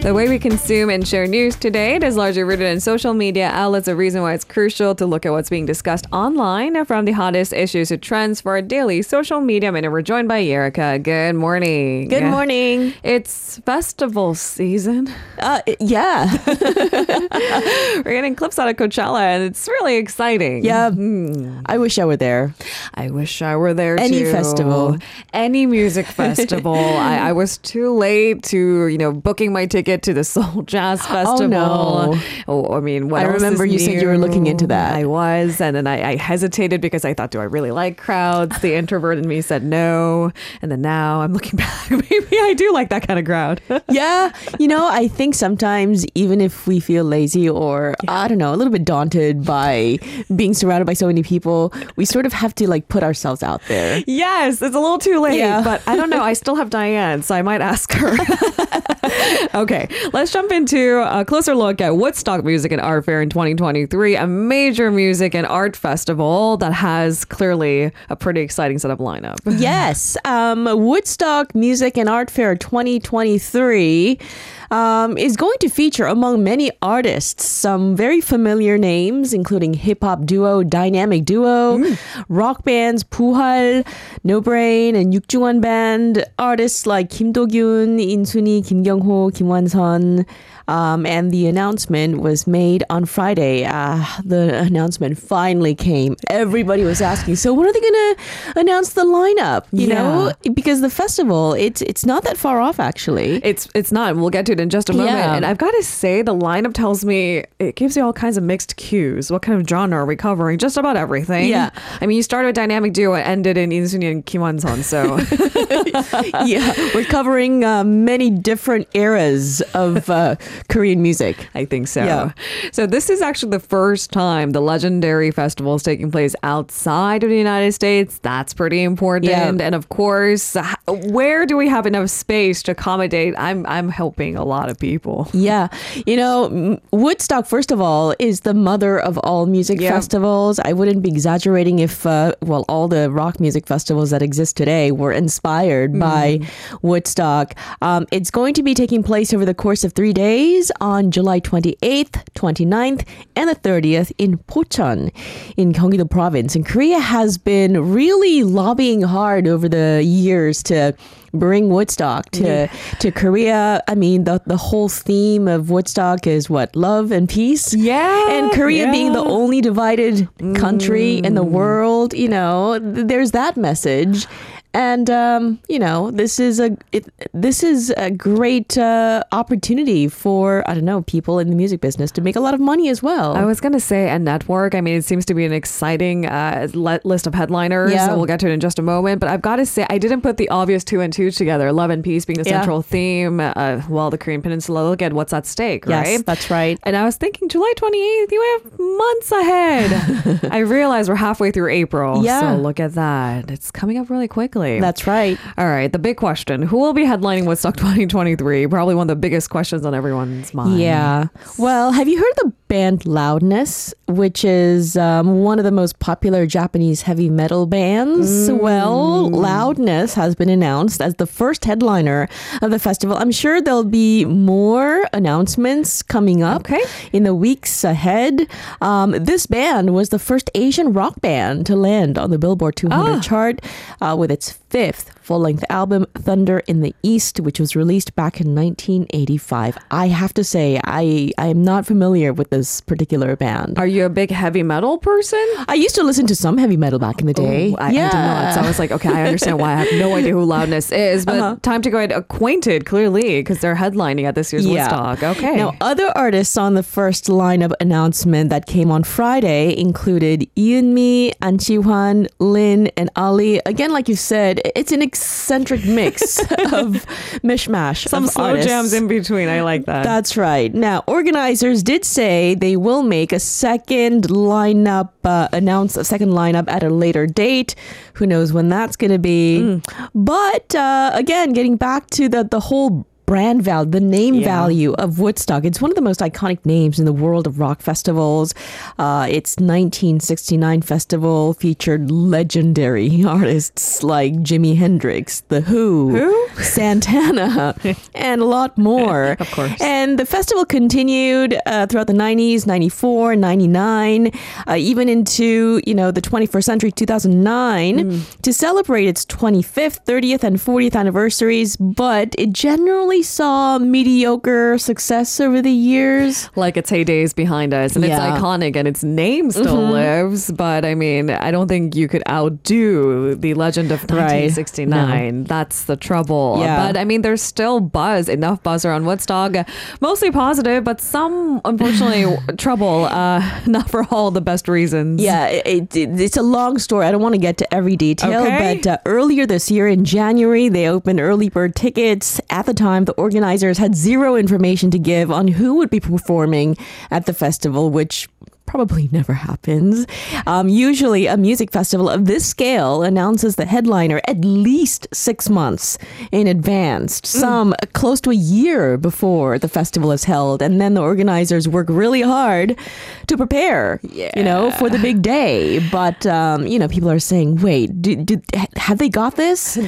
The way we consume and share news today, it is largely rooted in social media outlets, a reason why it's crucial to look at what's being discussed online, from the hottest issues to trends for our daily social media minute. We're joined by Erica. Good morning. Good morning. It's festival season. Yeah. We're getting clips out of Coachella, and it's really exciting. Yeah. I wish I were there. I wish I were there, any too. Any festival. Any music festival. I was too late to, booking my ticket to the Soul Jazz Festival. Oh, no. What else is new? I remember you said you were looking into that. I was, and then I hesitated because I thought, do I really like crowds? The introvert in me said no, and then now I'm looking back. Maybe I do like that kind of crowd. Yeah. I think sometimes even if we feel lazy or, I don't know, a little bit daunted by being surrounded by so many people, we sort of have to put ourselves out there. Yes, it's a little too late, but I don't know. I still have Diane, so I might ask her. Okay, let's jump into a closer look at Woodstock Music and Art Fair in 2023, a major music and art festival that has clearly a pretty exciting set of lineup. Yes, Woodstock Music and Art Fair 2023 is going to feature, among many artists, some very familiar names, including hip-hop duo Dynamic Duo, rock bands Puhal, No Brain, and Yukjungwan Band, artists like Kim Do-gyun, In Suni, Kim Kyung-ho, Kim Wan-sun, and the announcement was made on Friday. The announcement finally came. Everybody was asking, so when are they going to announce the lineup? You know, because the festival, it's not that far off, actually. It's not. We'll get to it in just a moment. Yeah. And I've got to say, the lineup tells me, it gives you all kinds of mixed cues. What kind of genre are we covering? Just about everything. Yeah. You started with Dynamic Duo and ended in In Suni and Kim Wan-sun, so. Yeah. We're covering many different eras of Korean music. I think so. Yeah. So this is actually the first time the legendary festival is taking place outside of the United States. That's pretty important. Yeah. And of course, where do we have enough space to accommodate? I'm helping a lot of people. Yeah. Woodstock, first of all, is the mother of all music festivals. I wouldn't be exaggerating if, all the rock music festivals that exist today were inspired by Woodstock. It's going to be taking place over the course of 3 days. On July 28th, 29th, and the 30th in Pocheon in Gyeonggi-do province. And Korea has been really lobbying hard over the years to bring Woodstock to Korea. The whole theme of Woodstock is what? Love and peace? Yeah. And Korea being the only divided country in the world, there's that message. And, this is a great opportunity for, people in the music business to make a lot of money as well. I was going to say, and network. It seems to be an exciting list of headliners. Yeah. So we'll get to it in just a moment. But I've got to say, I didn't put the obvious two and two together. Love and peace being the central theme. The Korean Peninsula, look at what's at stake, right? Yes, that's right. And I was thinking, July 28th, you have months ahead. I realize we're halfway through April. Yeah. So look at that. It's coming up really quickly. That's right. All right. The big question. Who will be headlining Woodstock 2023? Probably one of the biggest questions on everyone's mind. Yeah. Well, have you heard of the band Loudness, which is one of the most popular Japanese heavy metal bands? Well, Loudness has been announced as the first headliner of the festival. I'm sure there'll be more announcements coming up in the weeks ahead. This band was the first Asian rock band to land on the Billboard 200 chart with its fifth full-length album, Thunder in the East, which was released back in 1985. I have to say, I am not familiar with this particular band. Are you a big heavy metal person? I used to listen to some heavy metal back in the day. I did not. So I was like, okay, I understand why. I have no idea who Loudness is, but time to get acquainted, clearly, because they're headlining at this year's Woodstock. Okay. Now, other artists on the first lineup announcement that came on Friday included Yoon Mi, An Chi Huan, Lin, and Ali. Again, like you said, it's an eccentric mix of mishmash. Some of slow artists. Jams in between. I like that. That's right. Now, organizers did say they will make a second lineup, announce a second lineup at a later date. Who knows when that's going to be? But again, getting back to the whole brand value, the name value of Woodstock. It's one of the most iconic names in the world of rock festivals. Its 1969 festival featured legendary artists like Jimi Hendrix, The Who? Santana, and a lot more. Of course. And the festival continued throughout the 90s, 94, 99, even into, you know, the 21st century, 2009, to celebrate its 25th, 30th, and 40th anniversaries. But it generally saw mediocre success over the years. Like its heyday is behind us, and it's iconic, and its name still lives. But I mean, I don't think you could outdo the legend of 1969. No. That's the trouble. Yeah. But I mean, there's still buzz, enough buzz around Woodstock, mostly positive, but some, unfortunately, trouble. Not for all the best reasons. Yeah, it's a long story. I don't want to get to every detail, but earlier this year in January, they opened early bird tickets. At the time, the organizers had zero information to give on who would be performing at the festival, which probably never happens. Usually a music festival of this scale announces the headliner at least 6 months in advance, some close to a year before the festival is held. And then the organizers work really hard to prepare, you know, for the big day. But, you know, people are saying, wait, have they got this?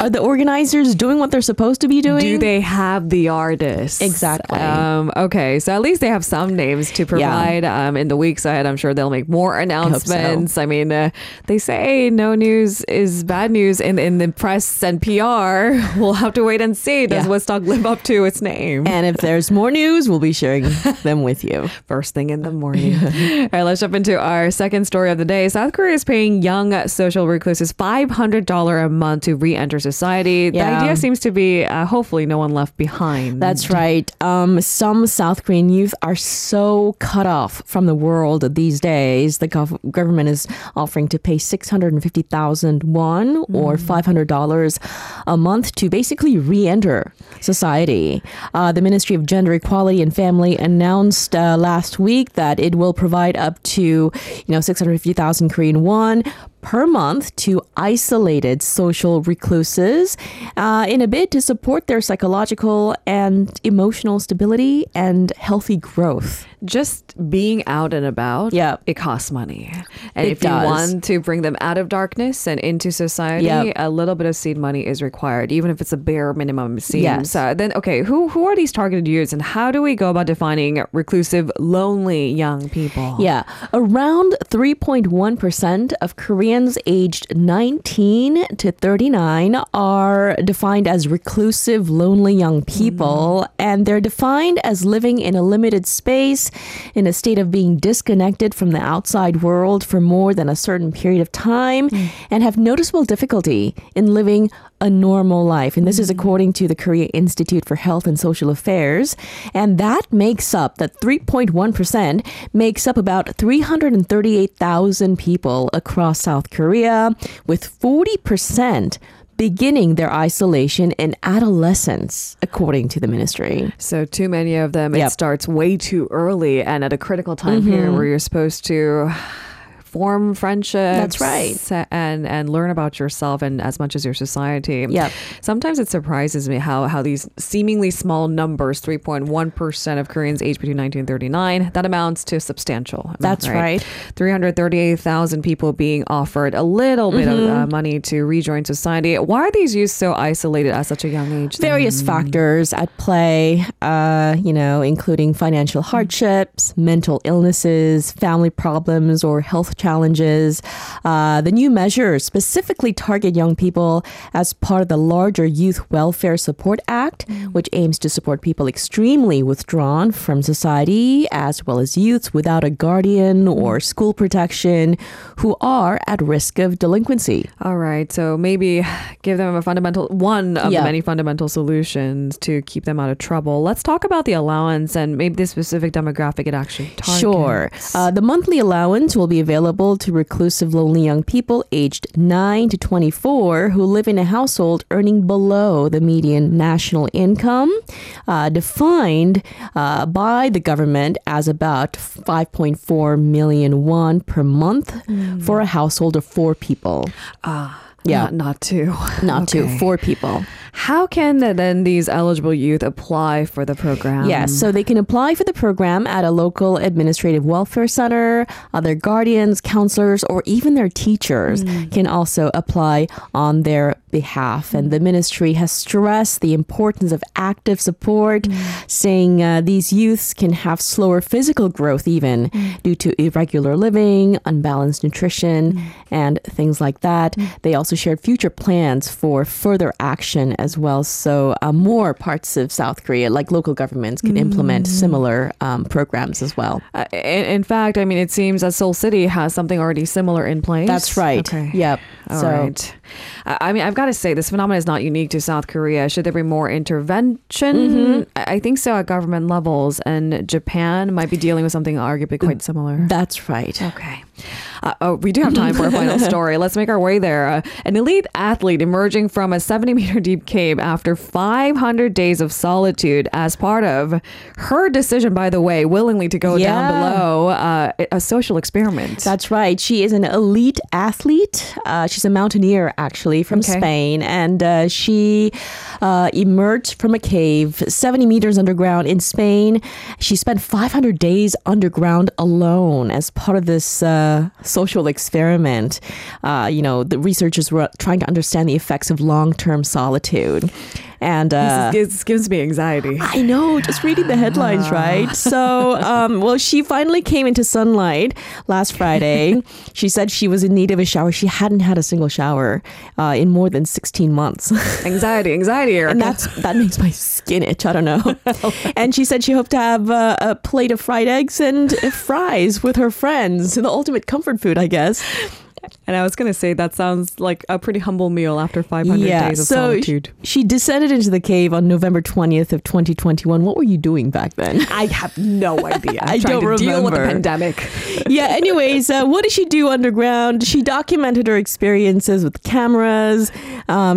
Are the organizers doing what they're supposed to be doing? Do they have the artists? Exactly. Okay. So at least they have some names to provide in the weeks ahead. I'm sure they'll make more announcements. I mean, they say no news is bad news in the press and PR. We'll have to wait and see. Does Woodstock live up to its name? And if there's more news, we'll be sharing them with you first thing in the morning. All right, let's jump into our second story of the day. South Korea is paying young social recluses $500 a month to re-enter society. The idea seems to be hopefully no one left behind. That's right. Some South Korean youth are so cut off from the world these days. The government is offering to pay 650,000 won or $500 a month to basically re-enter society. The Ministry of Gender Equality and Family announced last week that it will provide up to 650,000 Korean won per month to isolated social recluses in a bid to support their psychological and emotional stability and healthy growth. Just being out and about, it costs money. And if you want to bring them out of darkness and into society, a little bit of seed money is required, even if it's a bare minimum, it seems. Yes. Then, okay, who are these targeted youths, and how do we go about defining reclusive, lonely young people? Yeah, around 3.1% of Koreans aged 19 to 39 are defined as reclusive, lonely young people, and they're defined as living in a limited space, in a state of being disconnected from the outside world for more than a certain period of time, and have noticeable difficulty in living a normal life. And this is according to the Korea Institute for Health and Social Affairs. And that makes up, that 3.1% makes up about 338,000 people across South Korea, with 40% beginning their isolation in adolescence, according to the ministry. So too many of them, it starts way too early and at a critical time period where you're supposed to form friendships. That's right. And learn about yourself and as much as your society. Yep. Sometimes it surprises me how these seemingly small numbers, 3.1% of Koreans aged between 19 and 39, that amounts to substantial amount. That's right. 338,000 people being offered a little bit of money to rejoin society. Why are these youth so isolated at such a young age? Various factors at play, including financial hardships, mental illnesses, family problems, or health challenges. The new measures specifically target young people as part of the larger Youth Welfare Support Act, which aims to support people extremely withdrawn from society, as well as youths without a guardian or school protection who are at risk of delinquency. All right. So maybe give them one of the many fundamental solutions to keep them out of trouble. Let's talk about the allowance and maybe the specific demographic it actually targets. Sure. The monthly allowance will be available available to reclusive lonely young people aged 9 to 24 who live in a household earning below the median national income, defined by the government as about 5.4 million won per month for a household of 4 people. Yeah, not two. Not okay. two, 4 people. How can then these eligible youth apply for the program? Yes, so they can apply for the program at a local administrative welfare center. Their guardians, counselors, or even their teachers can also apply on their behalf. And the ministry has stressed the importance of active support, saying these youths can have slower physical growth even due to irregular living, unbalanced nutrition, and things like that. They also shared future plans for further action as well. So more parts of South Korea, like local governments, can implement similar programs as well. In fact, I mean, it seems that Seoul City has something already similar in place. That's right. Okay. Yep. All right. I mean, I've got to say, this phenomenon is not unique to South Korea. Should there be more intervention? I think so at government levels. And Japan might be dealing with something arguably quite similar. That's right. Okay. We do have time for a final story. Let's make our way there. An elite athlete emerging from a 70-meter deep cave after 500 days of solitude as part of her decision, by the way, willingly to go down below, a social experiment. That's right. She is an elite athlete. She's a mountaineer, actually, from Spain. And she emerged from a cave 70 meters underground in Spain. She spent 500 days underground alone as part of this social experiment. You know, the researchers were trying to understand the effects of long-term solitude. And this gives me anxiety. I know, just reading the headlines, right? So, well, she finally came into sunlight last Friday. She said she was in need of a shower. She hadn't had a single shower in more than 16 months. Anxiety, Erica. And that makes my skin itch. I don't know. And she said she hoped to have a plate of fried eggs and fries with her friends. The ultimate comfort food, I guess. And I was going to say, that sounds like a pretty humble meal after 500 days of solitude. She descended into the cave on November 20th of 2021. What were you doing back then? I have no idea. I don't remember. Deal with the pandemic. Anyways, what did she do underground? She documented her experiences with cameras.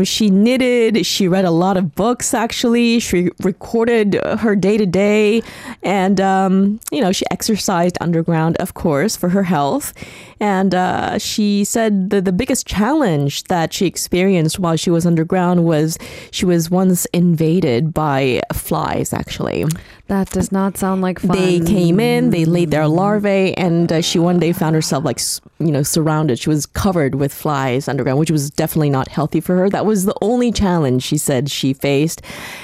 She knitted. She read a lot of books, actually. She recorded her day-to-day. And, you know, she exercised underground, of course, for her health. And she said that the biggest challenge that she experienced while she was underground was she was once invaded by flies, actually. That does not sound like fun. They came in, they laid their larvae, and she one day found herself, like, you know, surrounded. She was covered with flies underground, which was definitely not healthy for her. That was the only challenge she said she faced.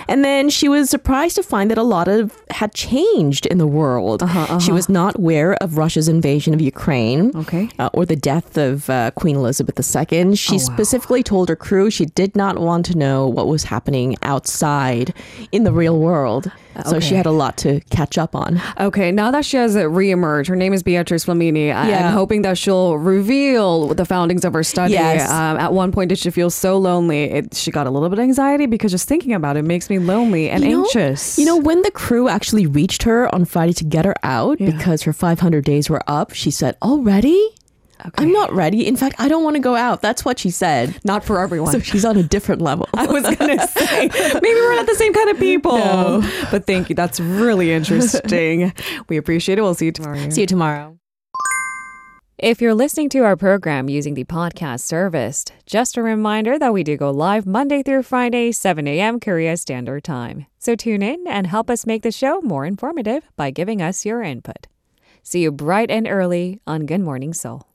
And then she was surprised to find that a lot had changed in the world. She was not aware of Russia's invasion of Ukraine. Okay. Or the death of Queen Elizabeth II. She specifically told her crew she did not want to know what was happening outside in the real world. So she had a lot to catch up on. Okay, now that she has reemerged, her name is Beatrice Flamini. I'm hoping that she'll reveal the foundings of her study. Yes. At one point, did she feel so lonely? She got a little bit of anxiety because just thinking about it makes me lonely and anxious. You know, when the crew actually reached her on Friday to get her out because her 500 days were up, she said, already? Okay. I'm not ready. In fact, I don't want to go out. That's what she said. Not for everyone. So she's on a different level. I was going to say, maybe we're not the same kind of people. No. But thank you. That's really interesting. We appreciate it. We'll see you tomorrow. See you tomorrow. If you're listening to our program using the podcast service, just a reminder that we do go live Monday through Friday, 7 a.m. Korea Standard Time. So tune in and help us make the show more informative by giving us your input. See you bright and early on Good Morning Seoul.